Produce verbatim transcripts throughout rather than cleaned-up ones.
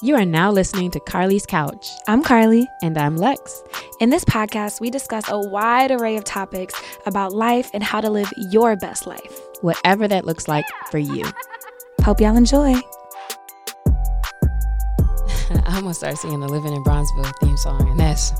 You are now listening to Carly's Couch. I'm Carly. And I'm Lex. In this podcast, we discuss a wide array of topics about life and how to live your best life. Whatever that looks like for you. Hope y'all enjoy. I'm going to start singing the Living in Bronzeville theme song, and that's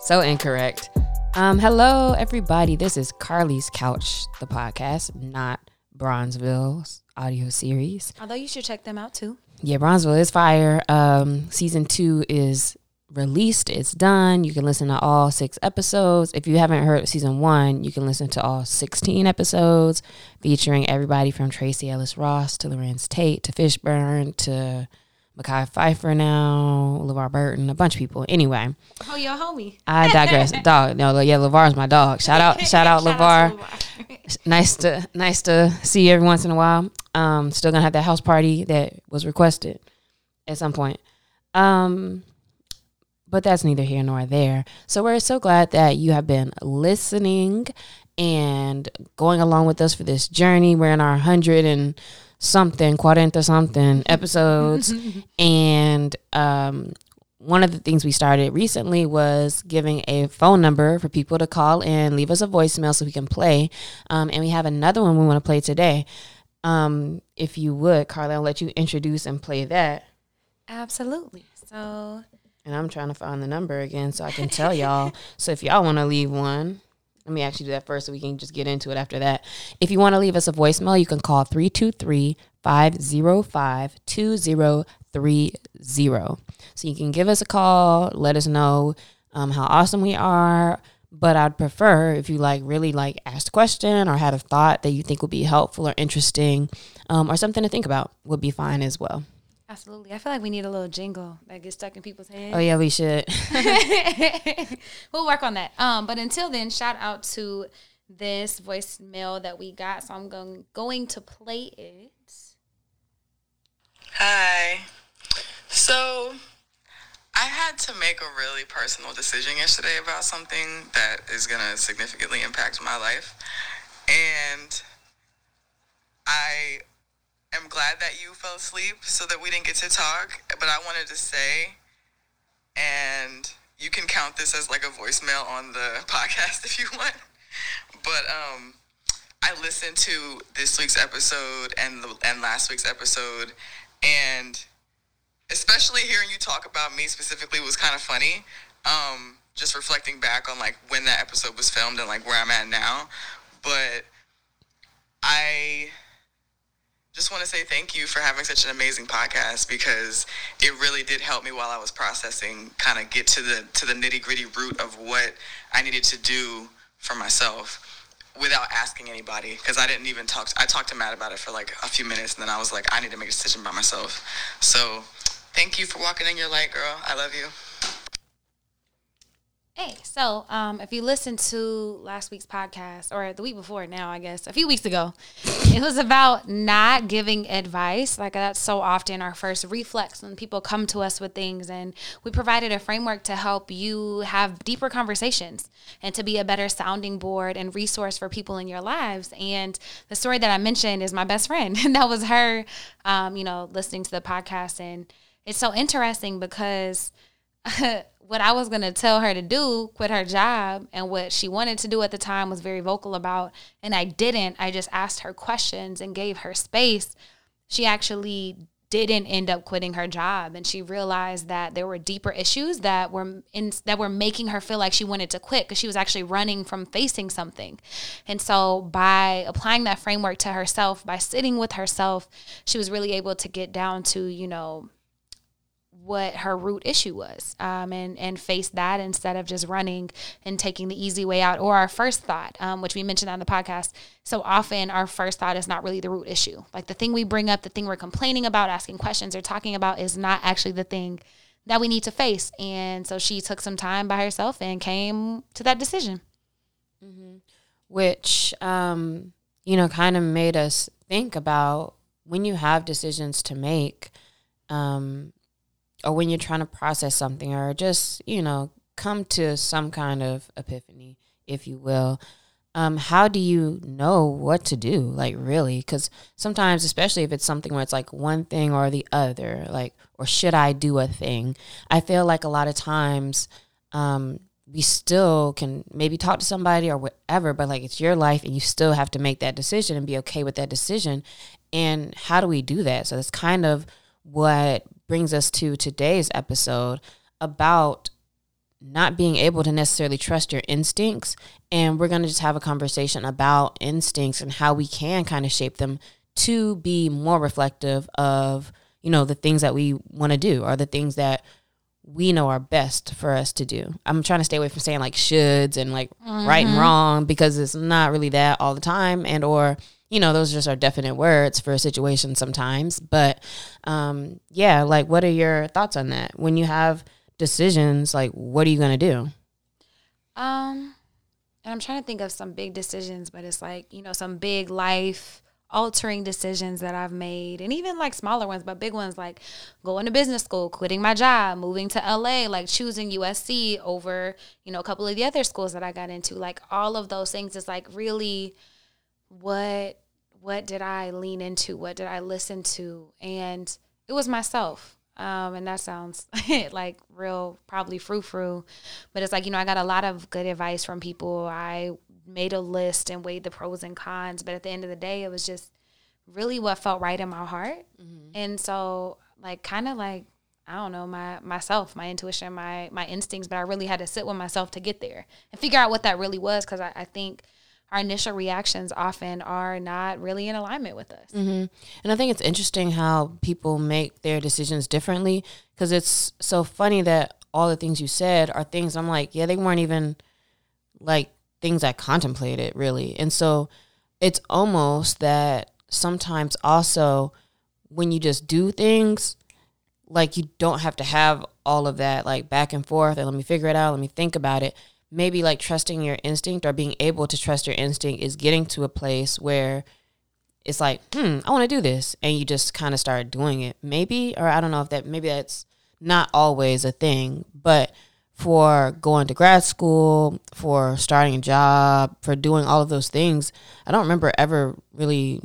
so incorrect. Um, hello, everybody. This is Carly's Couch, the podcast, not Bronzeville's audio series. Although you should check them out, too. Yeah, Bronzeville is fire. Um, season two is released. It's done. You can listen to all six episodes. If you haven't heard season one, you can listen to all sixteen episodes featuring everybody from Tracy Ellis Ross to Laurenz Tate to Fishburne to Makai Pfeiffer now, LeVar Burton, a bunch of people. Anyway. Oh, your homie. I digress. Dog. No, yeah, LeVar's my dog. Shout out, shout out, shout LeVar. Out to LeVar. nice to nice to see you every once in a while. Um, still gonna have that house party that was requested at some point. Um, but that's neither here nor there. So we're so glad that you have been listening and going along with us for this journey. We're in our hundred and something quaranta something episodes and um one of the things we started recently was giving a phone number for people to call in, leave us a voicemail so we can play, um and we have another one we want to play today. Um if you would, Carly, I'll let you introduce and play that. Absolutely. So, and I'm trying to find the number again so I can tell y'all. So if y'all want to leave one, let me actually do that first so we can just get into it after that. If you want to leave us a voicemail, you can call three two three, five oh five, two oh three oh. So you can give us a call, let us know um, how awesome we are. But I'd prefer if you like really like asked a question or had a thought that you think would be helpful or interesting, um, or something to think about would be fine as well. Absolutely. I feel like we need a little jingle that gets stuck in people's heads. Oh, yeah, we should. We'll work on that. Um, but until then, shout out to this voicemail that we got. So I'm going, going to play it. Hi. So I had to make a really personal decision yesterday about something that is going to significantly impact my life. And I... I'm glad that you fell asleep so that we didn't get to talk, but I wanted to say, and you can count this as like a voicemail on the podcast if you want, but um, I listened to this week's episode and the, and last week's episode, and especially hearing you talk about me specifically was kind of funny, um, just reflecting back on like when that episode was filmed and like where I'm at now, but I... just want to say thank you for having such an amazing podcast because it really did help me while I was processing, kind of get to the to the nitty-gritty root of what I needed to do for myself without asking anybody, because I didn't even talk to, I talked to Matt about it for like a few minutes and then I was like, I need to make a decision by myself. So thank you for walking in your light, girl. I love you. Hey, so um, if you listened to last week's podcast, or the week before now, I guess, a few weeks ago, it was about not giving advice. Like, that's so often our first reflex when people come to us with things, and we provided a framework to help you have deeper conversations and to be a better sounding board and resource for people in your lives. And the story that I mentioned is my best friend, and that was her, um, you know, listening to the podcast. And it's so interesting because... what I was going to tell her to do, quit her job, and what she wanted to do at the time was very vocal about, and I didn't. I just asked her questions and gave her space. She actually didn't end up quitting her job, and she realized that there were deeper issues that were in, that were making her feel like she wanted to quit because she was actually running from facing something. And so by applying that framework to herself, by sitting with herself, she was really able to get down to, you know, what her root issue was, um, and, and face that instead of just running and taking the easy way out or our first thought, um, which we mentioned on the podcast. So often our first thought is not really the root issue. Like the thing we bring up, the thing we're complaining about, asking questions or talking about is not actually the thing that we need to face. And so she took some time by herself and came to that decision. Mm-hmm. Which, um, you know, kind of made us think about when you have decisions to make, um, or when you're trying to process something or just, you know, come to some kind of epiphany, if you will, um, how do you know what to do? Like, really? Because sometimes, especially if it's something where it's like one thing or the other, like, or should I do a thing? I feel like a lot of times um, we still can maybe talk to somebody or whatever, but like it's your life and you still have to make that decision and be okay with that decision. And how do we do that? So that's kind of what brings us to today's episode about not being able to necessarily trust your instincts. And we're going to just have a conversation about instincts and how we can kind of shape them to be more reflective of, you know, the things that we want to do or the things that we know are best for us to do. I'm trying to stay away from saying like shoulds and like mm-hmm. right and wrong, because it's not really that all the time. And or, you know, those just are definite words for a situation sometimes. But um, yeah, like what are your thoughts on that? When you have decisions, like what are you gonna do? Um and I'm trying to think of some big decisions, but it's like, you know, some big life altering decisions that I've made, and even like smaller ones, but big ones like going to business school, quitting my job, moving to L A, like choosing U S C over, you know, a couple of the other schools that I got into. Like all of those things is like really what what did I lean into? What did I listen to? And it was myself. Um, and that sounds like real, probably frou-frou, but it's like, you know, I got a lot of good advice from people. I made a list and weighed the pros and cons, but at the end of the day, it was just really what felt right in my heart. Mm-hmm. And so like, kind of like, I don't know, my, myself, my intuition, my, my instincts, but I really had to sit with myself to get there and figure out what that really was. Cause I, I think our initial reactions often are not really in alignment with us. Mm-hmm. And I think it's interesting how people make their decisions differently, because it's so funny that all the things you said are things I'm like, yeah, they weren't even like things I contemplated really. And so it's almost that sometimes also when you just do things, like you don't have to have all of that like back and forth and let me figure it out, let me think about it. Maybe like trusting your instinct or being able to trust your instinct is getting to a place where it's like, hmm, I want to do this. And you just kind of start doing it maybe, or I don't know if that, maybe that's not always a thing, but for going to grad school, for starting a job, for doing all of those things, I don't remember ever really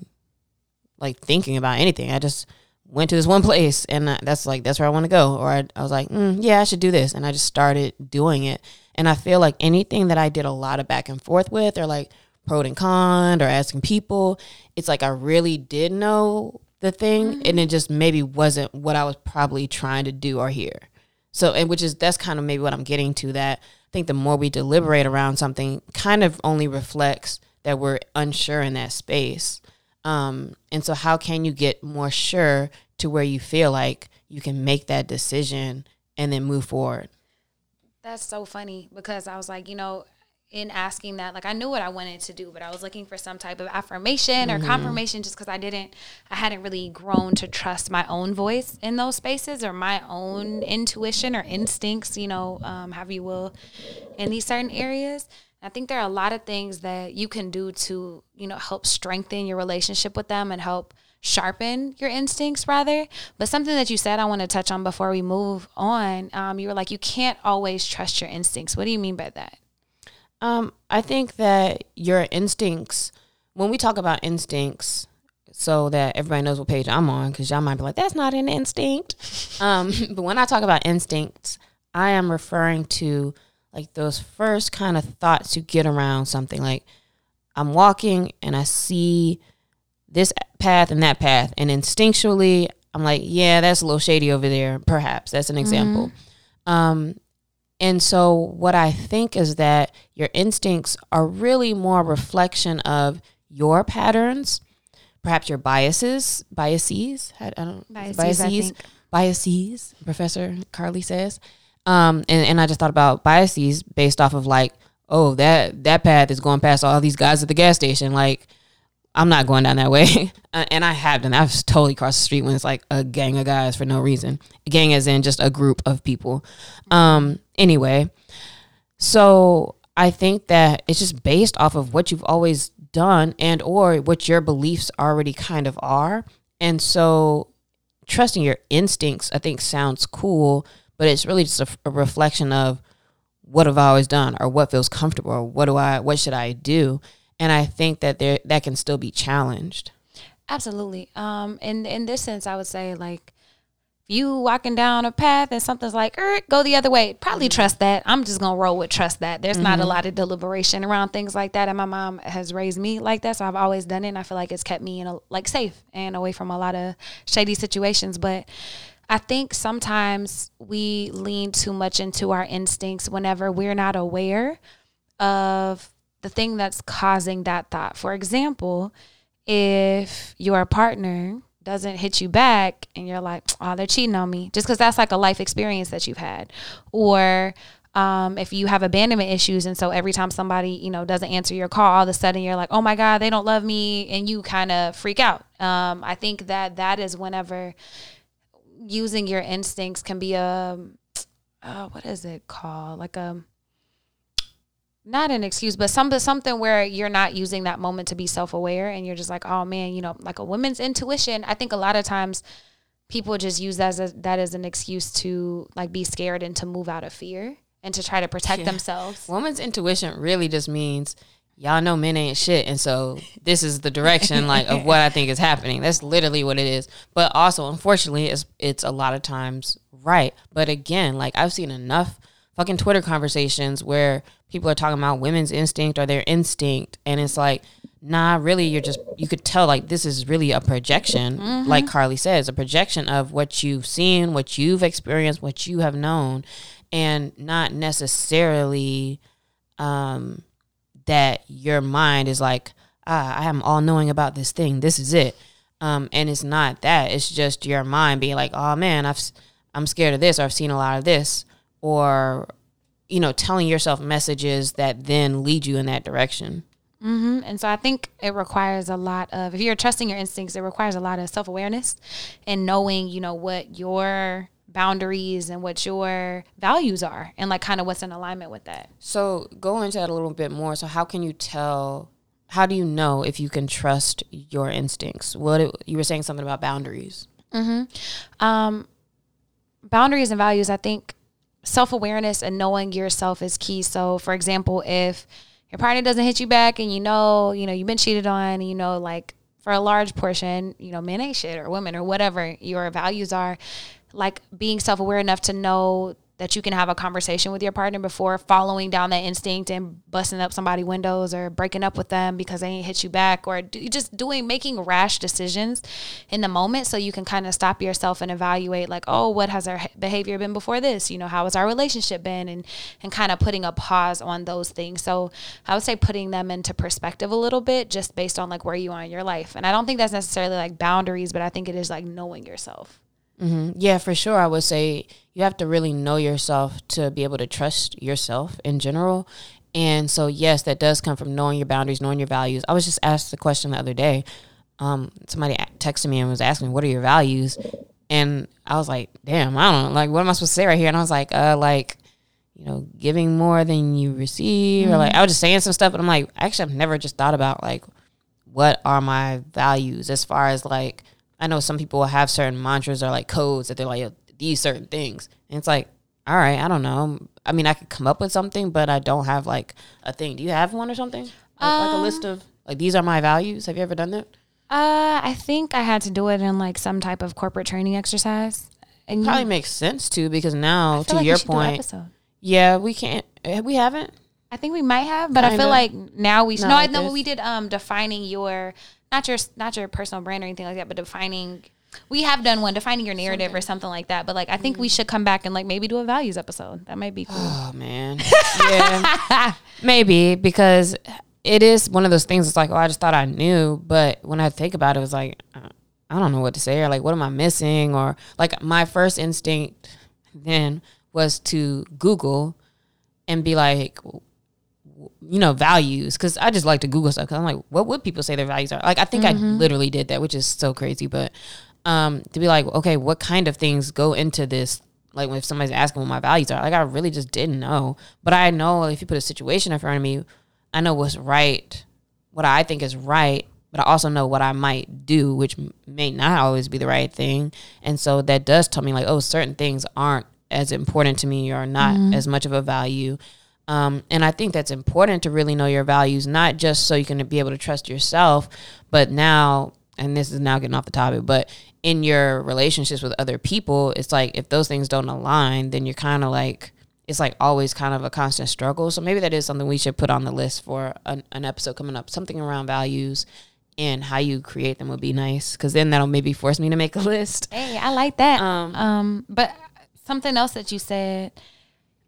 like thinking about anything. I just went to this one place and that's like, that's where I want to go. Or I, I was like, mm, yeah, I should do this. And I just started doing it. And I feel like anything that I did a lot of back and forth with, or like pro and con, or asking people, it's like I really did know the thing, mm-hmm. and it just maybe wasn't what I was probably trying to do or hear. So, and which is, that's kind of maybe what I'm getting to, that I think the more we deliberate around something kind of only reflects that we're unsure in that space. Um, and so how can you get more sure to where you feel like you can make that decision and then move forward? That's so funny, because I was like, you know, in asking that, like I knew what I wanted to do, but I was looking for some type of affirmation or mm-hmm. confirmation, just because I didn't, I hadn't really grown to trust my own voice in those spaces, or my own intuition or instincts, you know, um, have you will, in these certain areas. I think there are a lot of things that you can do to, you know, help strengthen your relationship with them and help sharpen your instincts rather. But something that you said I want to touch on before we move on, um, you were like, you can't always trust your instincts. What do you mean by that? Um, I think that your instincts, when we talk about instincts, so that everybody knows what page I'm on, because y'all might be like, that's not an instinct. Um, but when I talk about instincts, I am referring to like those first kind of thoughts you get around something. Like I'm walking and I see this path and that path, and instinctually I'm like, yeah, that's a little shady over there. Perhaps that's an example. Mm-hmm. Um, and so what I think is that your instincts are really more a reflection of your patterns, perhaps your biases, biases, I don't biases, biases, I think. biases, Professor Carly says. Um, and, and I just thought about biases based off of like, oh, that that path is going past all these guys at the gas station. Like, I'm not going down that way. uh, and I have done. I've totally crossed the street when it's like a gang of guys for no reason. A gang as in just a group of people. Um, anyway, so I think that it's just based off of what you've always done and or what your beliefs already kind of are. And so trusting your instincts, I think, sounds cool. But it's really just a, a reflection of what have I always done, or what feels comfortable, or what do I, what should I do? And I think that there that can still be challenged. Absolutely. Um, in in this sense, I would say, like, if you walking down a path and something's like, er, go the other way, probably trust that. I'm just gonna roll with trust that. There's mm-hmm. not a lot of deliberation around things like that, and my mom has raised me like that, so I've always done it. And I feel like it's kept me in a, like safe and away from a lot of shady situations, but. I think sometimes we lean too much into our instincts whenever we're not aware of the thing that's causing that thought. For example, if your partner doesn't hit you back and you're like, oh, they're cheating on me, just because that's like a life experience that you've had. Or um, if you have abandonment issues, and so every time somebody, you know, doesn't answer your call, all of a sudden you're like, oh, my God, they don't love me. And you kind of freak out. Um, I think that that is whenever using your instincts can be a, uh, what is it called? Like a, not an excuse, but some, something where you're not using that moment to be self-aware, and you're just like, oh man, you know, like a woman's intuition. I think a lot of times people just use that as a, that as an excuse to like be scared and to move out of fear and to try to protect yeah. themselves. Woman's intuition really just means y'all know men ain't shit, and so this is the direction like of what I think is happening. That's literally what it is. But also, unfortunately, it's it's a lot of times right. But again, like I've seen enough fucking Twitter conversations where people are talking about women's instinct or their instinct, and it's like, nah, really, you're just you could tell like this is really a projection, mm-hmm. like Carly says, a projection of what you've seen, what you've experienced, what you have known, and not necessarily. Um, that your mind is like, ah, I am all knowing about this thing. This is it. Um, and it's not that. It's just your mind being like, oh, man, I've, I'm scared of this, or I've seen a lot of this, or, you know, telling yourself messages that then lead you in that direction. Mm-hmm. And so I think it requires a lot of, if you're trusting your instincts, it requires a lot of self-awareness and knowing, you know, what your boundaries and what your values are, and like kind of what's in alignment with that. So go into that a little bit more. So how can you tell, how do you know if you can trust your instincts? What it, you were saying something about boundaries. Mm-hmm. Um, boundaries and values, I think self-awareness and knowing yourself is key. So for example, if your partner doesn't hit you back and you know, you know, you've been cheated on, and you know, like for a large portion, you know, men ain't shit or women or whatever your values are, like being self-aware enough to know that you can have a conversation with your partner before following down that instinct and busting up somebody's windows or breaking up with them because they ain't hit you back, or do, just doing, making rash decisions in the moment, so you can kind of stop yourself and evaluate like, oh, what has our behavior been before this? You know, how has our relationship been? And, and kind of putting a pause on those things. So I would say putting them into perspective a little bit, just based on like where you are in your life. And I don't think that's necessarily like boundaries, but I think it is like knowing yourself. Mm-hmm. Yeah, for sure. I would say you have to really know yourself to be able to trust yourself in general. And so, yes, that does come from knowing your boundaries, knowing your values. I was just asked the question the other day. Um, somebody texted me and was asking, what are your values? And I was like, damn, I don't know. Like, what am I supposed to say right here? And I was like, uh, like, you know, giving more than you receive. Mm-hmm. Or like, I was just saying some stuff. And I'm like, actually, I've never just thought about like, what are my values as far as like, I know some people will have certain mantras or like codes that they're like, yo, these certain things. And it's like, all right, I don't know. I mean, I could come up with something, but I don't have like a thing. Do you have one or something? Um, like a list of like, these are my values. Have you ever done that? Uh, I think I had to do it in like some type of corporate training exercise. And probably you, makes sense too, because now to like your point, yeah, we can't, we haven't. I think we might have, but Kinda. I feel like now we, no, no I know we did um, defining your Not your not your personal brand or anything like that, but defining, we have done one, defining your narrative something. or something like that. But like, I think mm-hmm. we should come back and like maybe do a values episode. That might be cool. Oh man, yeah, maybe, because it is one of those things. It's like, oh, I just thought I knew, but when I think about it, it was like, I don't know what to say, or like, what am I missing? Or like, my first instinct then was to Google and be like, you know, values, because I just like to Google stuff, because I'm like, what would people say their values are? Like, I think mm-hmm. I literally did that, which is so crazy. But um to be like, okay, what kind of things go into this? Like, if somebody's asking what my values are, like, I really just didn't know. But I know if you put a situation in front of me, I know what's right, what I think is right, but I also know what I might do, which may not always be the right thing. And so that does tell me like, oh, certain things aren't as important to me or not mm-hmm. as much of a value. Um, and I think that's important to really know your values, not just so you can be able to trust yourself, but now, and this is now getting off the topic, but in your relationships with other people, it's like if those things don't align, then you're kind of like, it's like always kind of a constant struggle. So maybe that is something we should put on the list for an, an episode coming up, something around values and how you create them would be nice. Cause then that'll maybe force me to make a list. Hey, I like that. Um, um, but something else that you said,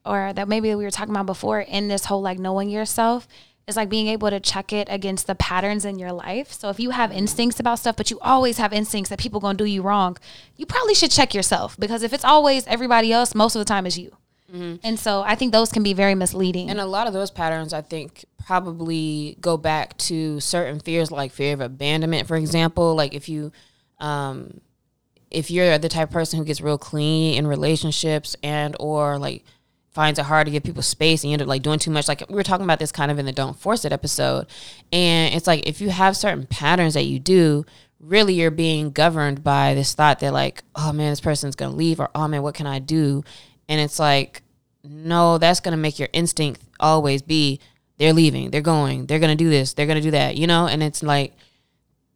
or that maybe we were talking about before in this whole, like, knowing yourself, is like being able to check it against the patterns in your life. So if you have instincts about stuff, but you always have instincts that people gonna do you wrong, you probably should check yourself, because if it's always everybody else, most of the time it's you. Mm-hmm. And so I think those can be very misleading. And a lot of those patterns, I think, probably go back to certain fears, like fear of abandonment, for example. Like if you, um, if you're the type of person who gets real clingy in relationships and or like finds it hard to give people space, and you end up like doing too much. Like we were talking about this kind of in the Don't Force It episode. And it's like, if you have certain patterns that you do, really you're being governed by this thought that like, oh man, this person's going to leave, or oh man, what can I do? And it's like, no, that's going to make your instinct always be they're leaving, they're going, they're going to do this, they're going to do that, you know? And it's like,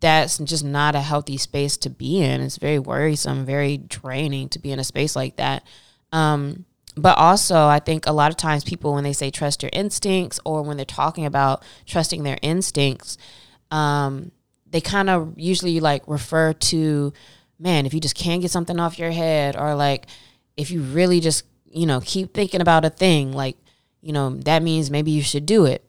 that's just not a healthy space to be in. It's very worrisome, very draining to be in a space like that. Um, But also, I think a lot of times people, when they say trust your instincts, or when they're talking about trusting their instincts, um, they kind of usually like refer to, man, if you just can't get something off your head, or like if you really just, you know, keep thinking about a thing, like, you know, that means maybe you should do it.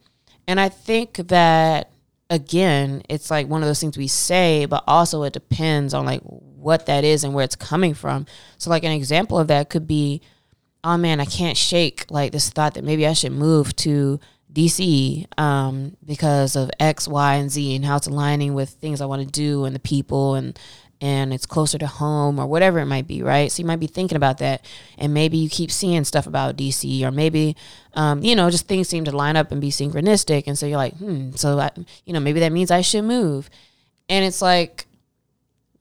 And I think that, again, it's like one of those things we say, but also it depends on like what that is and where it's coming from. So like an example of that could be, oh man, I can't shake like this thought that maybe I should move to D C um, because of X, Y, and Z, and how it's aligning with things I want to do and the people, and and it's closer to home or whatever it might be, right? So you might be thinking about that, and maybe you keep seeing stuff about D C, or maybe, um, you know, just things seem to line up and be synchronistic, and so you're like, hmm, so, I, you know, maybe that means I should move. And it's like,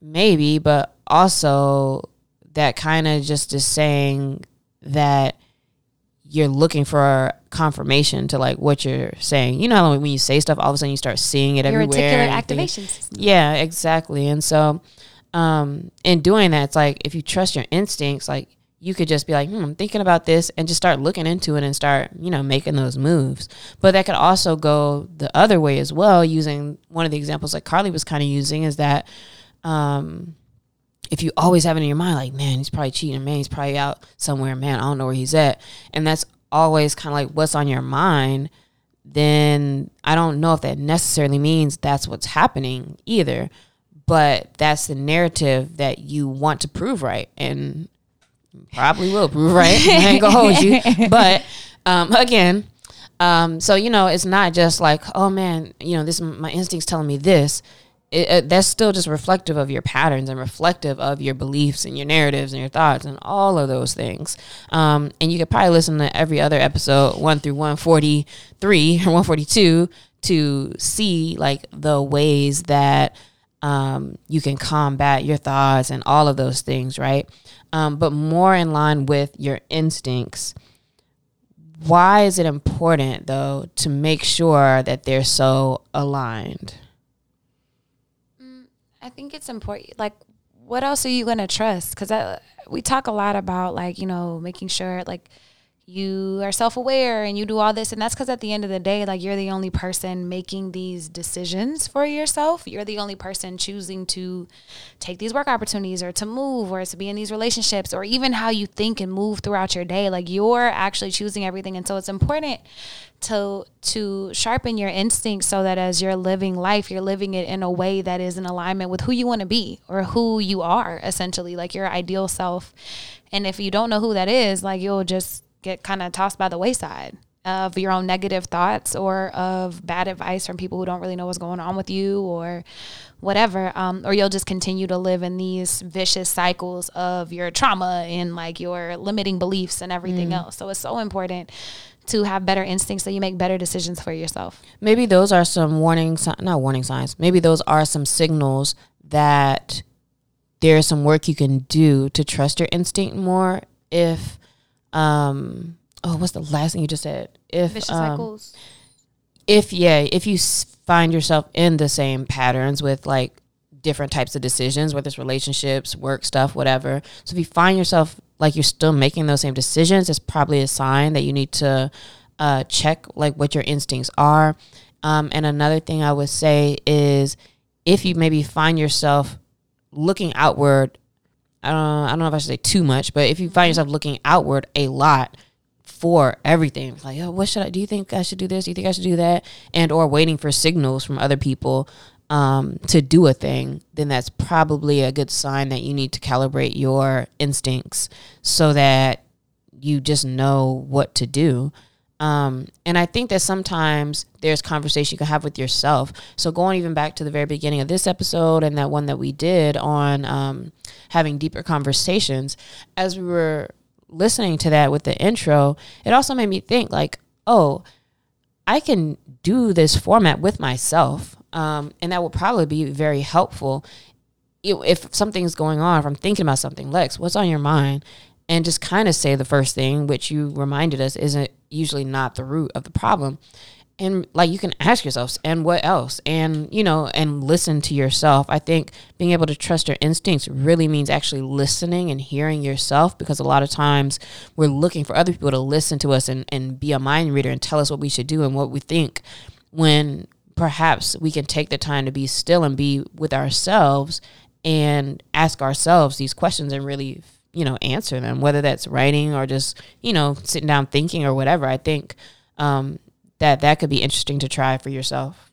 maybe, but also that kind of just is saying that you're looking for confirmation to like what you're saying. You know how when you say stuff, all of a sudden you start seeing it everywhere. Your reticular activations. Yeah, exactly. And so um, in doing that, it's like if you trust your instincts, like you could just be like, hmm, I'm thinking about this, and just start looking into it and start, you know, making those moves. But that could also go the other way as well, using one of the examples like Carly was kind of using, is that um, if you always have it in your mind, like, man, he's probably cheating, man, he's probably out somewhere, man, I don't know where he's at, and that's always kind of like what's on your mind, then I don't know if that necessarily means that's what's happening either, but that's the narrative that you want to prove right, and probably will prove right. I ain't gonna hold you. But um, again, um, so, you know, it's not just like, oh, man, you know, this my instinct's telling me this. It, uh, that's still just reflective of your patterns and reflective of your beliefs and your narratives and your thoughts and all of those things. Um, and you could probably listen to every other episode, one through one forty-three or one forty-two, to see like the ways that um, you can combat your thoughts and all of those things, right? Um, but more in line with your instincts. Why is it important, though, to make sure that they're so aligned? I think it's important. Like, what else are you going to trust? Because we talk a lot about, like, you know, making sure, like, you are self-aware and you do all this. And that's because at the end of the day, like, you're the only person making these decisions for yourself. You're the only person choosing to take these work opportunities, or to move, or to be in these relationships, or even how you think and move throughout your day. Like, you're actually choosing everything. And so it's important to to sharpen your instincts so that as you're living life, you're living it in a way that is in alignment with who you want to be, or who you are, essentially, like your ideal self. And if you don't know who that is, like, you'll just get kind of tossed by the wayside of your own negative thoughts, or of bad advice from people who don't really know what's going on with you, or whatever. Um, or you'll just continue to live in these vicious cycles of your trauma and like your limiting beliefs and everything mm. else. So it's so important to have better instincts so you make better decisions for yourself. Maybe those are some warning, si- not warning signs. Maybe those are some signals that there's some work you can do to trust your instinct more, if um, oh, what's the last thing you just said? If vicious um, cycles. If, yeah, if you find yourself in the same patterns with, like, different types of decisions, whether it's relationships, work stuff, whatever. So if you find yourself, like, you're still making those same decisions, it's probably a sign that you need to uh, check, like, what your instincts are. Um, and another thing I would say is if you maybe find yourself looking outward, I don't know, I don't know if I should say too much, but if you find yourself looking outward a lot for everything, like, oh, what should I, do you think I should do this? Do you think I should do that? And or waiting for signals from other people um, to do a thing, then that's probably a good sign that you need to calibrate your instincts so that you just know what to do. Um, and I think that sometimes there's conversation you can have with yourself. So going even back to the very beginning of this episode and that one that we did on um, having deeper conversations, as we were listening to that with the intro, it also made me think, like, oh, I can do this format with myself. Um, and that will probably be very helpful if something's going on, if I'm thinking about something. Lex, what's on your mind? And just kind of say the first thing, which you reminded us isn't usually not the root of the problem. And, like, you can ask yourself, and what else? And, you know, and listen to yourself. I think being able to trust your instincts really means actually listening and hearing yourself, because a lot of times we're looking for other people to listen to us and, and be a mind reader and tell us what we should do and what we think, when perhaps we can take the time to be still and be with ourselves and ask ourselves these questions and really, you know, answer them, whether that's writing or just, you know, sitting down thinking or whatever. I think, um, that that could be interesting to try for yourself.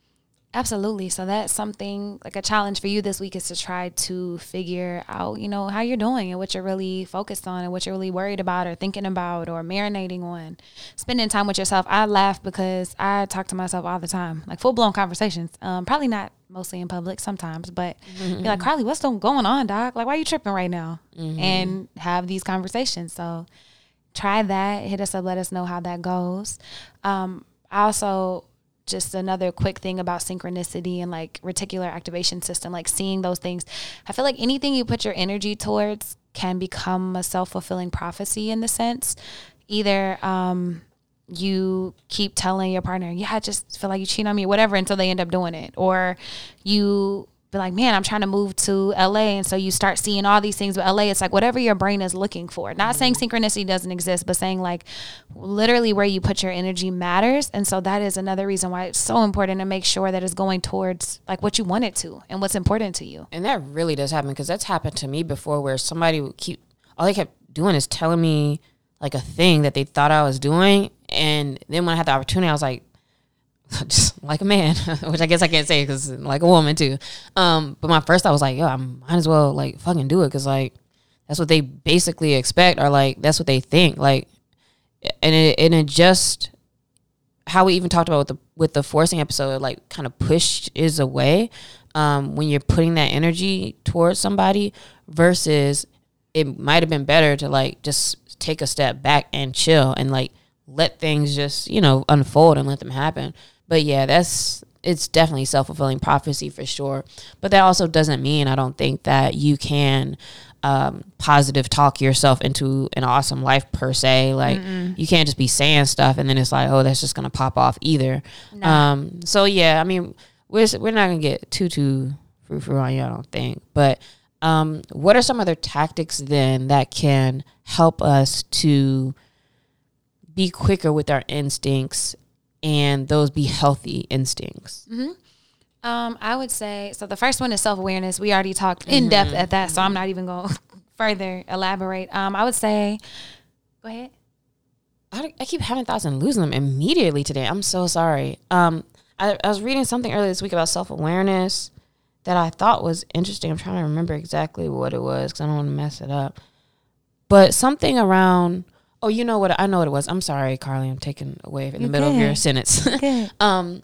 Absolutely. So that's something, like, a challenge for you this week is to try to figure out, you know, how you're doing and what you're really focused on and what you're really worried about or thinking about or marinating on. Spending time with yourself. I laugh because I talk to myself all the time, like, full-blown conversations. Um, probably not mostly in public sometimes, but mm-hmm. be like, Carly, what's going on, doc? Like, why are you tripping right now? Mm-hmm. And have these conversations. So try that. Hit us up. Let us know how that goes. Um, I also, just another quick thing about synchronicity and, like, reticular activation system, like, seeing those things. I feel like anything you put your energy towards can become a self-fulfilling prophecy in the sense. Either um, you keep telling your partner, yeah, I just feel like you cheated on me, whatever, until they end up doing it. Or you be like, man, I'm trying to move to L A. And so you start seeing all these things. But L A, it's like whatever your brain is looking for. Not saying synchronicity doesn't exist, but saying, like, literally where you put your energy matters. And so that is another reason why it's so important to make sure that it's going towards, like, what you want it to and what's important to you. And that really does happen, because that's happened to me before, where somebody would keep, all they kept doing is telling me, like, a thing that they thought I was doing. And then when I had the opportunity, I was like, just like a man, which I guess I can't say because like a woman too. Um, but my first thought was like, yo, I might as well like fucking do it, because like that's what they basically expect, or like that's what they think. Like, and it, and it just how we even talked about with the with the forcing episode, like kind of pushes away um, when you're putting that energy towards somebody, versus it might have been better to like just take a step back and chill and like let things just you know unfold and let them happen. But yeah, that's it's definitely self-fulfilling prophecy for sure. But that also doesn't mean, I don't think, that you can um, positive talk yourself into an awesome life per se. Like Mm-mm. you can't just be saying stuff and then it's like, oh, that's just gonna pop off either. No. Um, so yeah, I mean, we're we're not gonna get too too frou frou on you, I don't think. But um, what are some other tactics then that can help us to be quicker with our instincts? And those be healthy instincts. Mm-hmm. Um, I would say, so the first one is self-awareness. We already talked in mm-hmm. depth at that, so I'm not even going to further elaborate. Um, I would say, go ahead. I, I keep having thoughts and losing them immediately today. I'm so sorry. Um, I, I was reading something earlier this week about self-awareness that I thought was interesting. I'm trying to remember exactly what it was because I don't want to mess it up. But something around... Oh, you know what? I know what it was. I'm sorry, Carly. I'm taking away in the You're middle good. Of your sentence. um,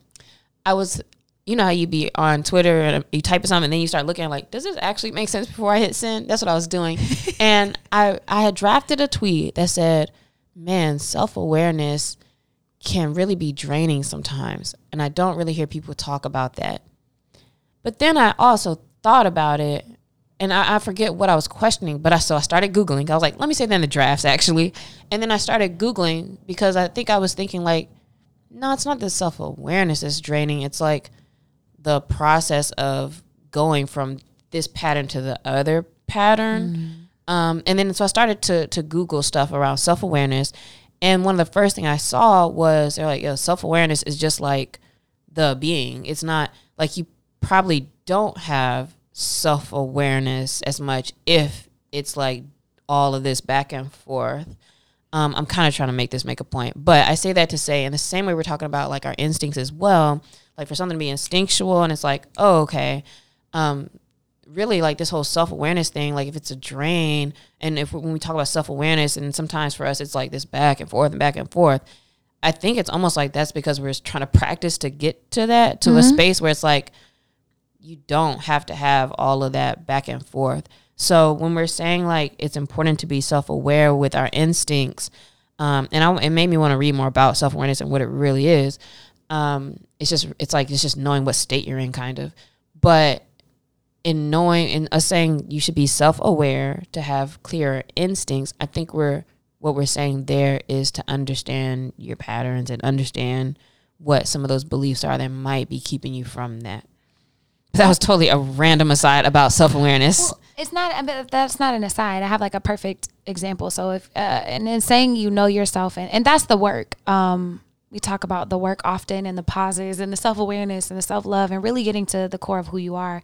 I was, you know how you be on Twitter and you type something and then you start looking like, does this actually make sense before I hit send? That's what I was doing. And I, I had drafted a tweet that said, man, self-awareness can really be draining sometimes. And I don't really hear people talk about that. But then I also thought about it. And I, I forget what I was questioning, but I so I started Googling. I was like, let me say that in the drafts, actually. And then I started Googling because I think I was thinking, like, no, it's not the self-awareness that's draining. It's, like, the process of going from this pattern to the other pattern. Mm-hmm. Um, and then so I started to to Google stuff around self-awareness. And one of the first thing I saw was they're like, yo, self-awareness is just, like, the being. It's not, like, you probably don't have self-awareness as much if it's like all of this back and forth. um I'm kind of trying to make this make a point, but I say that to say, in the same way we're talking about like our instincts as well, like for something to be instinctual, and it's like, oh, okay, um really, like this whole self-awareness thing, like if it's a drain, and if when we talk about self-awareness, and sometimes for us it's like this back and forth and back and forth, I think it's almost like that's because we're trying to practice to get to that, to mm-hmm. a space where it's like you don't have to have all of that back and forth. So when we're saying like it's important to be self-aware with our instincts, um, and I, it made me want to read more about self-awareness and what it really is. Um, it's just it's like it's just knowing what state you're in, kind of. But in knowing and us saying you should be self-aware to have clearer instincts, I think we're what we're saying there is to understand your patterns and understand what some of those beliefs are that might be keeping you from that. That was totally a random aside about self-awareness. Well, it's not, but that's not an aside. I have like a perfect example. So if, uh, and then saying, you know yourself, and, and that's the work. Um, we talk about the work often, and the pauses and the self-awareness and the self-love, and really getting to the core of who you are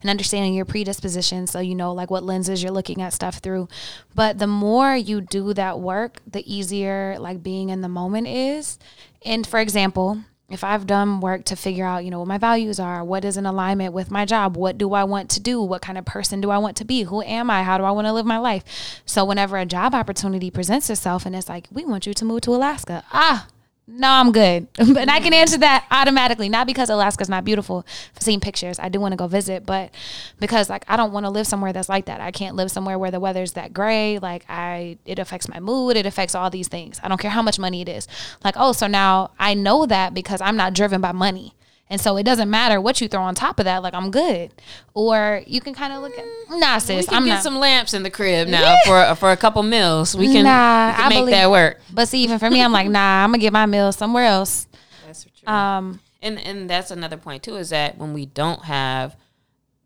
and understanding your predisposition. So, you know, like what lenses you're looking at stuff through. But the more you do that work, the easier like being in the moment is. And for example, if I've done work to figure out, you know, what my values are, what is in alignment with my job, what do I want to do, what kind of person do I want to be, who am I, how do I want to live my life? So whenever a job opportunity presents itself and it's like, we want you to move to Alaska. Ah, no, I'm good. But I can answer that automatically, not because Alaska's not beautiful. I've seen pictures. I do want to go visit, but because like I don't want to live somewhere that's like that. I can't live somewhere where the weather's that gray. Like I, it affects my mood. It affects all these things. I don't care how much money it is. Like, oh, so now I know that because I'm not driven by money. And so it doesn't matter what you throw on top of that. Like, I'm good. Or you can kind of look at, nah, sis, we can I'm get not. some lamps in the crib now yeah. for for a couple meals. We can, nah, we can make believe, that work. But see, even for me, I'm like, nah, I'm going to get my meals somewhere else. That's true. Um, and, and that's another point, too, is that when we don't have,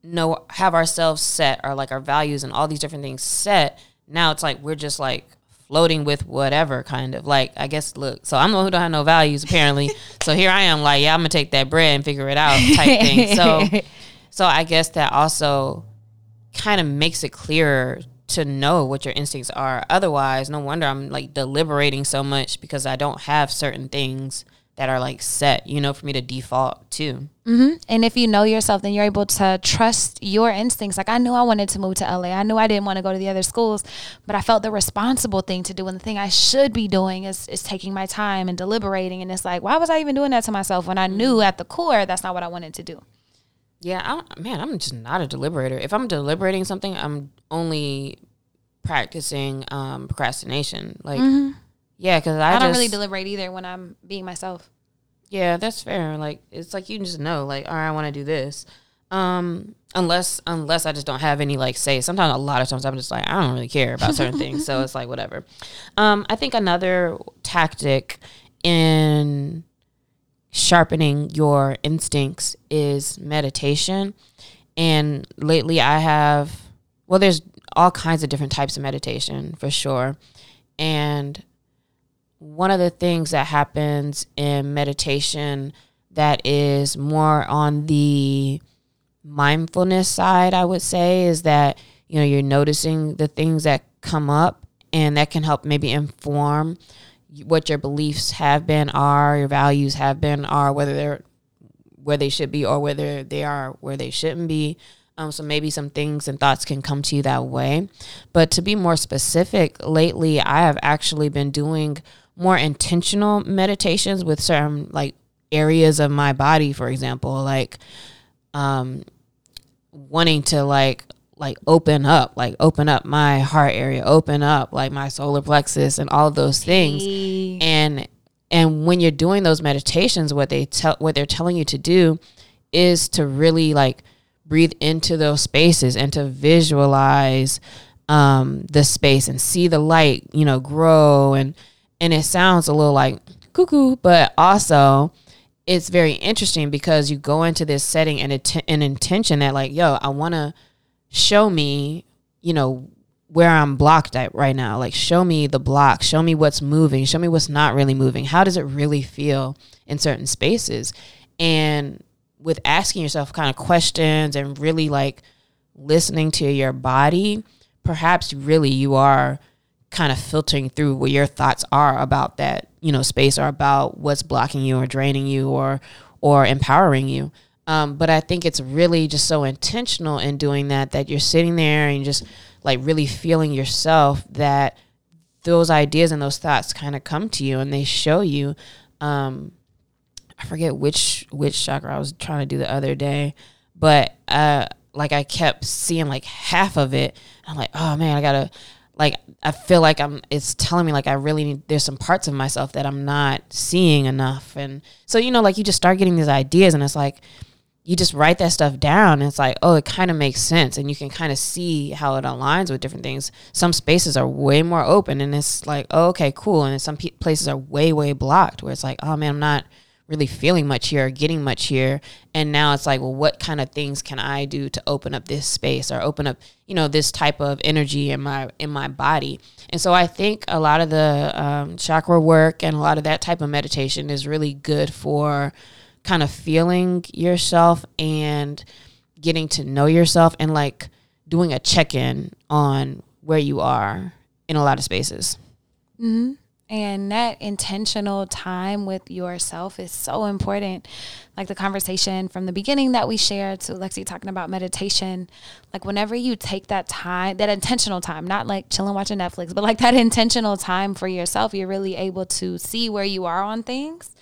no, have ourselves set, or like our values and all these different things set, now it's like we're just like, loading with whatever, kind of like, I guess, look, so I'm the one who don't have no values apparently. So here I am like, yeah, I'm gonna take that bread and figure it out type thing. So so I guess that also kind of makes it clearer to know what your instincts are. Otherwise, no wonder I'm like deliberating so much, because I don't have certain things that are like set, you know, for me to default to. Mm-hmm. And if you know yourself, then you're able to trust your instincts. Like, I knew I wanted to move to L A. I knew I didn't want to go to the other schools, but I felt the responsible thing to do, and the thing I should be doing is, is taking my time and deliberating. And it's like, why was I even doing that to myself when I knew at the core that's not what I wanted to do? Yeah, I, man, I'm just not a deliberator. If I'm deliberating something, I'm only practicing um, procrastination. Like, mm-hmm. yeah, because I, I don't just, really deliberate either when I'm being myself. Yeah, that's fair. Like, it's like you just know, like, all right, I want to do this. Um, unless unless I just don't have any, like, say. Sometimes, a lot of times, I'm just like, I don't really care about certain things. So it's like, whatever. Um, I think another tactic in sharpening your instincts is meditation. And lately I have, well, there's all kinds of different types of meditation for sure. And one of the things that happens in meditation that is more on the mindfulness side, I would say, is that, you know, you're noticing the things that come up, and that can help maybe inform what your beliefs have been, are, your values have been, are, whether they're where they should be or whether they are where they shouldn't be. Um, so maybe some things and thoughts can come to you that way. But to be more specific, lately I have actually been doing more intentional meditations with certain like areas of my body, for example, like um, wanting to like like open up, like open up my heart area, open up like my solar plexus and all of those things. Hey. And and when you're doing those meditations, what they tell what they're telling you to do is to really like breathe into those spaces and to visualize um, the space and see the light, you know, grow. And, and it sounds a little like cuckoo, but also it's very interesting because you go into this setting and att- an intention that like, yo, I want to show me, you know, where I'm blocked at right now. Like, show me the block, show me what's moving, show me what's not really moving. How does it really feel in certain spaces? And with asking yourself kind of questions and really like listening to your body, perhaps really you are kind of filtering through what your thoughts are about that, you know, space or about what's blocking you or draining you or, or empowering you. Um, but I think it's really just so intentional in doing that, that you're sitting there and just like really feeling yourself, that those ideas and those thoughts kind of come to you and they show you. Um, I forget which which chakra I was trying to do the other day, but uh, like I kept seeing like half of it. I'm like, oh man, I gotta like I feel like I'm. It's telling me like I really need. There's some parts of myself that I'm not seeing enough, and so you know, like you just start getting these ideas, and it's like you just write that stuff down, and it's like, oh, it kind of makes sense, and you can kind of see how it aligns with different things. Some spaces are way more open, and it's like, oh, okay, cool, and then some pe- places are way way blocked, where it's like, oh man, I'm not really feeling much here or getting much here. And now it's like, well, what kind of things can I do to open up this space or open up, you know, this type of energy in my in my body? And so I think a lot of the um, chakra work and a lot of that type of meditation is really good for kind of feeling yourself and getting to know yourself and like doing a check-in on where you are in a lot of spaces. Mm-hmm. And that intentional time with yourself is so important. Like the conversation from the beginning that we shared to Lexi talking about meditation, like whenever you take that time, that intentional time, not like chilling, watching Netflix, but like that intentional time for yourself, you're really able to see where you are on things.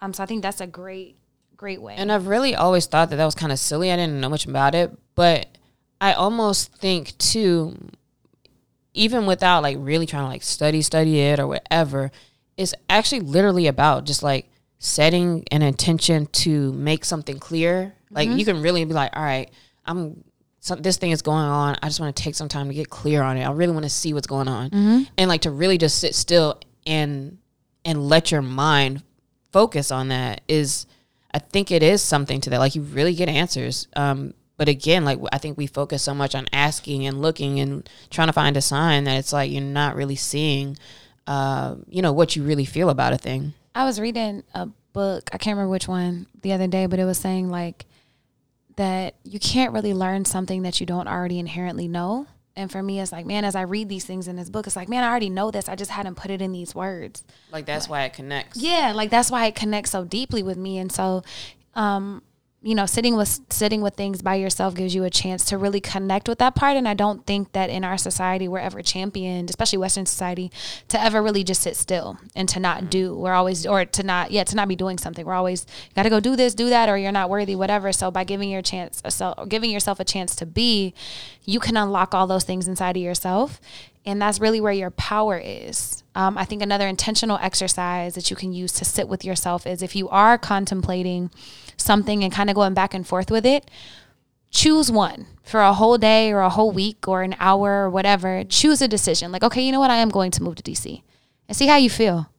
Um, so I think that's a great, great way. And I've really always thought that that was kind of silly. I didn't know much about it, but I almost think too, even without like really trying to like study, study it or whatever, it's actually literally about just like setting an intention to make something clear. Like mm-hmm. you can really be like, all right, I'm some, this thing is going on. I just want to take some time to get clear on it. I really want to see what's going on. Mm-hmm. And like to really just sit still and, and let your mind focus on that is, I think it is something to that. Like you really get answers. Um, But again, like I think we focus so much on asking and looking and trying to find a sign that it's like you're not really seeing, uh, you know, what you really feel about a thing. I was reading a book, I can't remember which one, the other day, but it was saying like that you can't really learn something that you don't already inherently know. And for me, it's like, man, as I read these things in this book, it's like, man, I already know this. I just hadn't put it in these words. Like that's but, why it connects. Yeah, like that's why it connects so deeply with me. And so, um, you know, sitting with sitting with things by yourself gives you a chance to really connect with that part. And I don't think that in our society we're ever championed, especially Western society, to ever really just sit still and to not do. We're always, or to not, yeah, to not be doing something. We're always, you got to go do this, do that, or you're not worthy, whatever. So by giving your chance, so giving yourself a chance to be, you can unlock all those things inside of yourself. And that's really where your power is. Um, I think another intentional exercise that you can use to sit with yourself is if you are contemplating something and kind of going back and forth with it, choose one for a whole day or a whole week or an hour or whatever. Choose a decision. Like, okay, you know what? I am going to move to D C and see how you feel.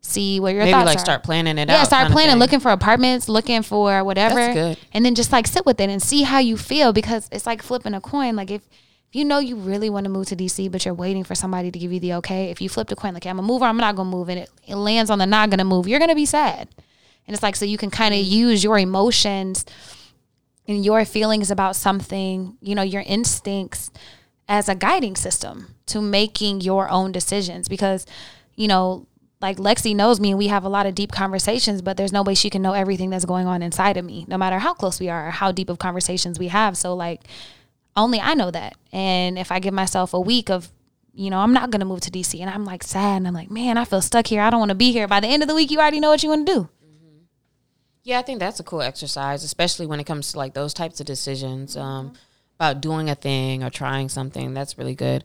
See where your Maybe thoughts like are. Maybe like start planning it yeah, out. Yeah, start planning, looking for apartments, looking for whatever. That's good. And then just like sit with it and see how you feel, because it's like flipping a coin. Like if, if you know you really want to move to D C, but you're waiting for somebody to give you the okay, if you flip the coin, like, I'm a mover, I'm not going to move, and it, it lands on the not going to move, you're going to be sad. And it's like, so you can kind of use your emotions and your feelings about something, you know, your instincts as a guiding system to making your own decisions. Because, you know, like Lexi knows me and we have a lot of deep conversations, but there's no way she can know everything that's going on inside of me, no matter how close we are or how deep of conversations we have. So like, only I know that. And if I give myself a week of, you know, I'm not going to move to D C and I'm like sad and I'm like, man, I feel stuck here. I don't want to be here. By the end of the week, you already know what you want to do. Mm-hmm. Yeah, I think that's a cool exercise, especially when it comes to like those types of decisions um, about doing a thing or trying something. That's really good.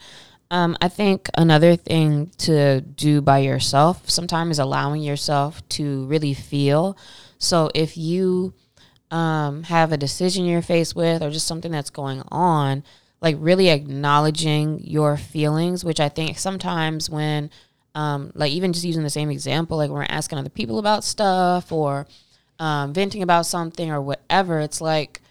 Um, I think another thing to do by yourself sometimes is allowing yourself to really feel. So if you um, have a decision you're faced with or just something that's going on, like really acknowledging your feelings, which I think sometimes when, um, like even just using the same example, like when we're asking other people about stuff or um, venting about something or whatever, it's like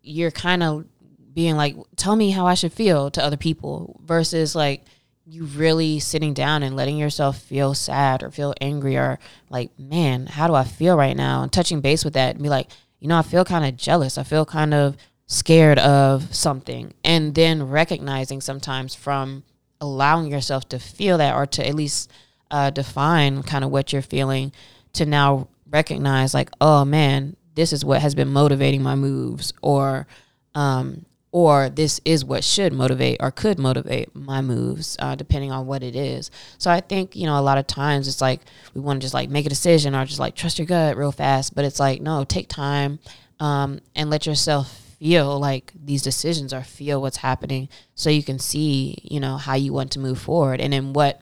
you're kind of being like, tell me how I should feel to other people versus like, you really sitting down and letting yourself feel sad or feel angry or like, man, how do I feel right now? And touching base with that and be like, you know, I feel kind of jealous. I feel kind of scared of something. And then recognizing sometimes from allowing yourself to feel that or to at least uh, define kind of what you're feeling to now recognize like, oh, man, this is what has been motivating my moves or, um, or this is what should motivate or could motivate my moves, uh, depending on what it is. So I think, you know, a lot of times it's like we want to just like make a decision or just like trust your gut real fast. But it's like, no, take time um, and let yourself feel like these decisions or feel what's happening so you can see, you know, how you want to move forward and in what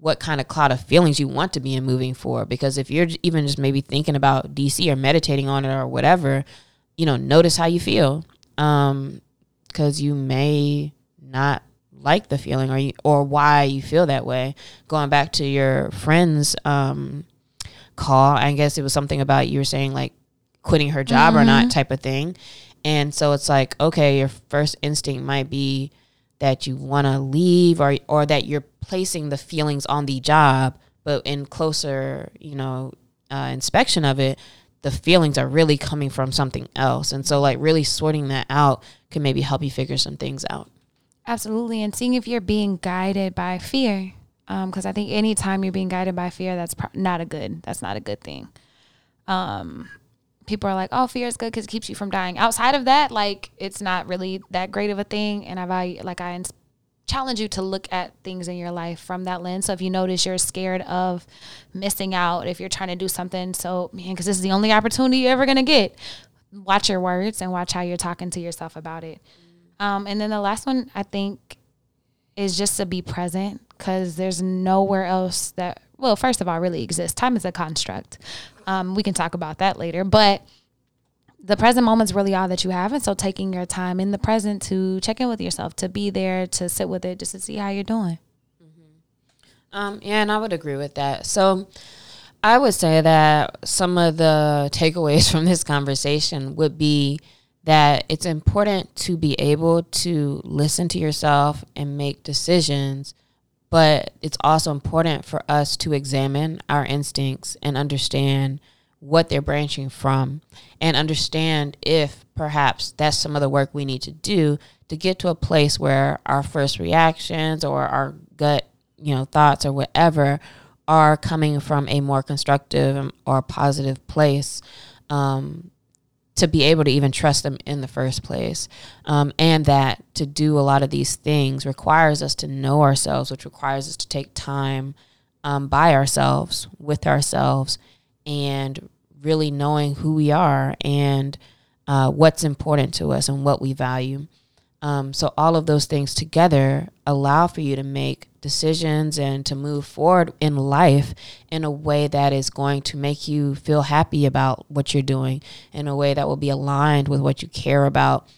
what kind of cloud of feelings you want to be in moving forward. Because if you're even just maybe thinking about D C or meditating on it or whatever, you know, notice how you feel. Um, Because you may not like the feeling or you, or why you feel that way. Going back to your friend's um, call, I guess it was something about you were saying like quitting her job mm-hmm. or not type of thing. And so it's like, okay, your first instinct might be that you want to leave or or that you're placing the feelings on the job. But in closer, you know, uh, inspection of it, the feelings are really coming from something else. And so like really sorting that out can maybe help you figure some things out. Absolutely. And seeing if you're being guided by fear, because um, I think anytime you're being guided by fear, that's pro- not a good, that's not a good thing. Um, people are like, oh, fear is good because it keeps you from dying. Outside of that, like it's not really that great of a thing. And I value, like I ins- challenge you to look at things in your life from that lens. So if you notice you're scared of missing out, if you're trying to do something, so man, because this is the only opportunity you're ever going to get. Watch your words and watch how you're talking to yourself about it. Um, and then the last one, I think, is just to be present because there's nowhere else that, well, first of all, really exists. Time is a construct. Um, we can talk about that later. But the present moment's really all that you have. And so taking your time in the present to check in with yourself, to be there, to sit with it, just to see how you're doing. Mm-hmm. Um, yeah, and I would agree with that. So I would say that some of the takeaways from this conversation would be that it's important to be able to listen to yourself and make decisions, but it's also important for us to examine our instincts and understand what they're branching from and understand if perhaps that's some of the work we need to do to get to a place where our first reactions or our gut, you know, thoughts or whatever are coming from a more constructive or positive place um, to be able to even trust them in the first place. Um, and that to do a lot of these things requires us to know ourselves, which requires us to take time um, by ourselves, with ourselves, and really knowing who we are and uh, what's important to us and what we value. Um, so all of those things together allow for you to make decisions and to move forward in life in a way that is going to make you feel happy about what you're doing, in a way that will be aligned with what you care about,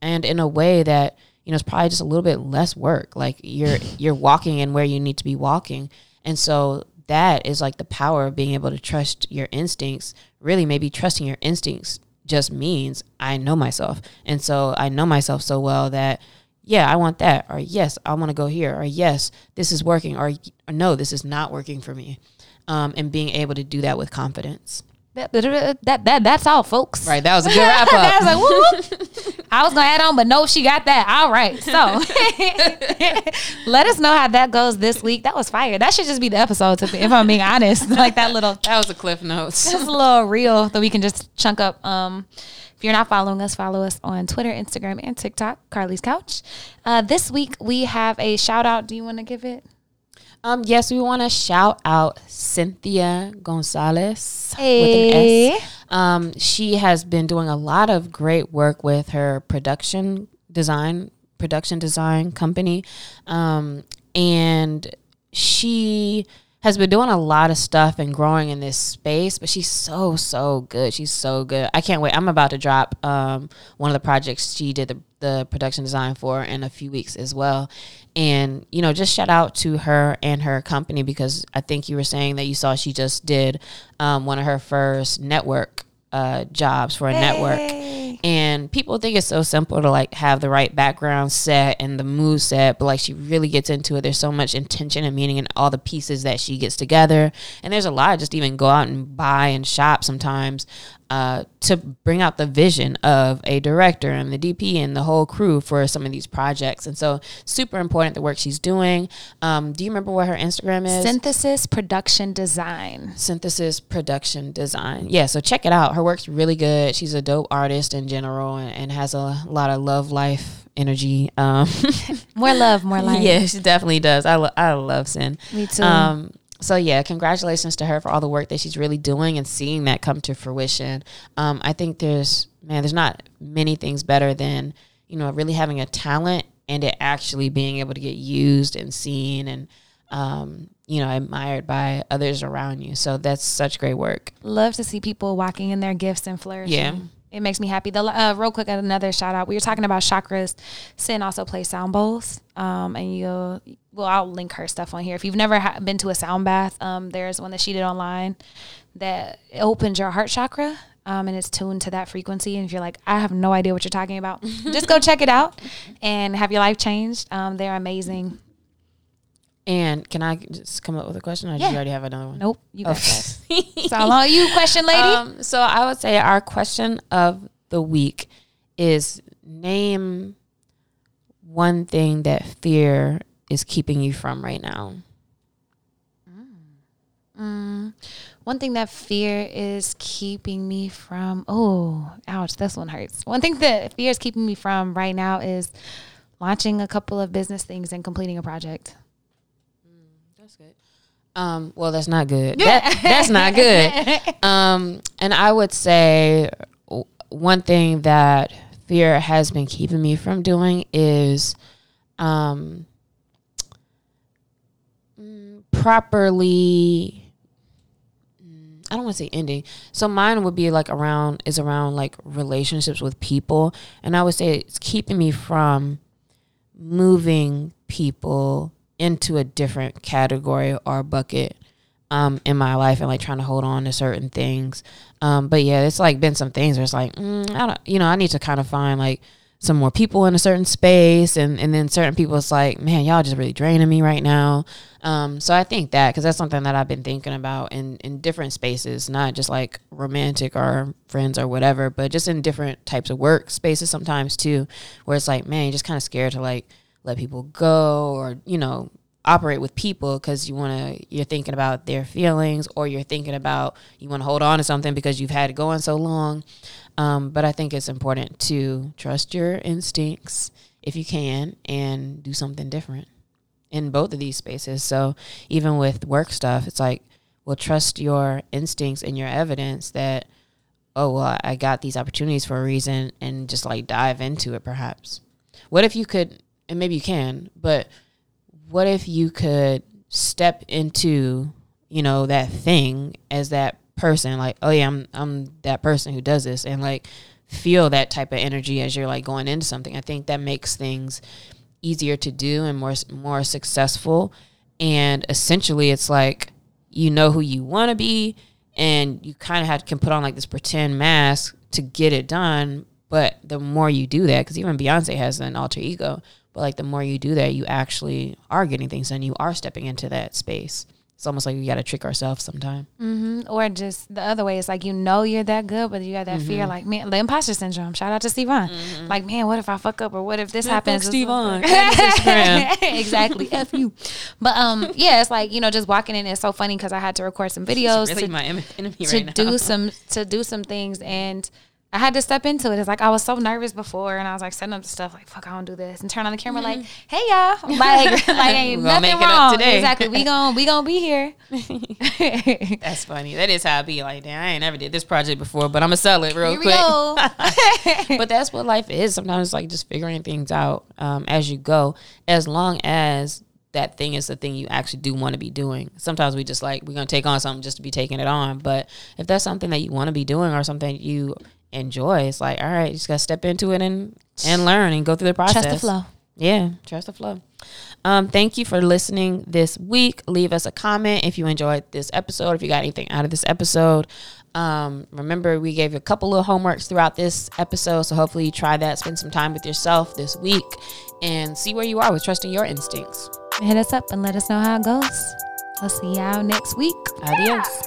and in a way that, you know, it's probably just a little bit less work. Like you're you're walking in where you need to be walking. And so that is like the power of being able to trust your instincts. Really, maybe trusting your instincts just means I know myself. And so I know myself so well that, yeah, I want that. Or yes, I want to go here. Or yes, this is working. Or, or no, this is not working for me. Um, and being able to do that with confidence. That, that, that That's all, folks. Right. That was a good wrap up. I was like, whoop, whoop. I was going to add on, but no, she got that. All right. So let us know how that goes this week. That was fire. That should just be the episode, to be, if I'm being honest. Like that little. That was a cliff notes. Just a little reel that we can just chunk up. Um, If you're not following us, follow us on Twitter, Instagram, and TikTok, Carly's Couch. Uh, this week, we have a shout-out. Do you want to give it? Um, yes, we want to shout out Cynthia Gonzalez hey. with an S. Um, she has been doing a lot of great work with her production design, production design company. Um, and she has been doing a lot of stuff and growing in this space, but she's so, so good. She's so good. I can't wait. I'm about to drop um, one of the projects she did the, the production design for in a few weeks as well. And, you know, just shout out to her and her company, because I think you were saying that you saw she just did um, one of her first network uh, jobs for a hey. network. And people think it's so simple to, like, have the right background set and the mood set, but, like, she really gets into it. There's so much intention and meaning in all the pieces that she gets together. And there's a lot of just even go out and buy and shop sometimes uh, to bring out the vision of a director and the D P and the whole crew for some of these projects. And so super important, the work she's doing. Um, do you remember what her Instagram is? Synthesis Production Design. Synthesis Production Design. Yeah, so check it out. Her work's really good. She's a dope artist and general, and, and has a lot of love life energy. Um, more love, more life. Yeah, she definitely does. I, lo- I love Sin. Me too. Um, so yeah, congratulations to her for all the work that she's really doing and seeing that come to fruition. Um, I think there's, man, there's not many things better than, you know, really having a talent and it actually being able to get used and seen and, um, you know, admired by others around you. So that's such great work. Love to see people walking in their gifts and flourishing. Yeah. It makes me happy. The, uh, real quick, another shout out. We were talking about chakras. Sin also plays sound bowls. Um, and you'll, well, I'll link her stuff on here. If you've never ha- been to a sound bath, um, there's one that she did online that opens your heart chakra. Um, and it's tuned to that frequency. And if you're like, I have no idea what you're talking about, just go check it out and have your life changed. Um, they're amazing. And can I just come up with a question? Or yeah. Do you already have another one? Nope. You got that. So long you question, lady. Um, so I would say our question of the week is, name one thing that fear is keeping you from right now. Mm. Mm. One thing that fear is keeping me from. Oh, ouch. This one hurts. One thing that fear is keeping me from right now is launching a couple of business things and completing a project. Good. Um, well, that's not good. That, that's not good. Um, and I would say one thing that fear has been keeping me from doing is um, properly. I don't want to say ending. So mine would be like around is around like relationships with people, and I would say it's keeping me from moving people into a different category or bucket um, in my life, and like trying to hold on to certain things. Um, but yeah, it's like been some things where it's like, mm, I don't, you know, I need to kind of find like some more people in a certain space, and, and then certain people, it's like, man, y'all just really draining me right now. Um, so I think that, because that's something that I've been thinking about in, in different spaces, not just like romantic or friends or whatever, but just in different types of work spaces sometimes too, where it's like, man, you're just kind of scared to like let people go, or, you know, operate with people because you want to, you're thinking about their feelings, or you're thinking about, you want to hold on to something because you've had it going so long. Um, but I think it's important to trust your instincts if you can, and do something different in both of these spaces. So even with work stuff, it's like, well, trust your instincts and your evidence that, oh, well, I got these opportunities for a reason, and just like dive into it perhaps. What if you could, and maybe you can, but what if you could step into, you know, that thing as that person, like, oh yeah, I'm I'm that person who does this, and like feel that type of energy as you're like going into something. I think that makes things easier to do and more more successful. And essentially it's like, you know who you want to be, and you kind of have can put on like this pretend mask to get it done. But the more you do that, because even Beyonce has an alter ego, but like the more you do that, you actually are getting things done. You are stepping into that space. It's almost like we got to trick ourselves sometime. Mm-hmm. Or just the other way. It's like, you know, you're that good, but you got that mm-hmm. fear. Like, man, the imposter syndrome. Shout out to Steve-O. Mm-hmm. Like, man, what if I fuck up, or what if this man, happens? Steve-O. Exactly. F you. But um, yeah, it's like, you know, just walking in. It's so funny because I had to record some videos. It's really to, my enemy right to now. do some to do some things and. I had to step into it. It's like I was so nervous before, and I was like setting up the stuff, like fuck, I don't do this, and turn on the camera, mm-hmm. like, hey y'all, like, like ain't nothing make wrong. It up today. Exactly, we gon' we gon' be here. That's funny. That is how I be. Like, damn, I ain't never did this project before, but I'm gonna sell it real here quick. We go. But that's what life is. Sometimes it's like just figuring things out um, as you go, as long as that thing is the thing you actually do want to be doing. Sometimes we just like, we're going to take on something just to be taking it on. But if that's something that you want to be doing or something you enjoy, it's like, all right, you just got to step into it and, and learn and go through the process. Trust the flow. Yeah, trust the flow. Um, thank you for listening this week. Leave us a comment if you enjoyed this episode, if you got anything out of this episode. Um, remember, we gave you a couple of homeworks throughout this episode, so hopefully you try that. Spend some time with yourself this week and see where you are with trusting your instincts. Hit us up and let us know how it goes. I'll see y'all next week. Adios.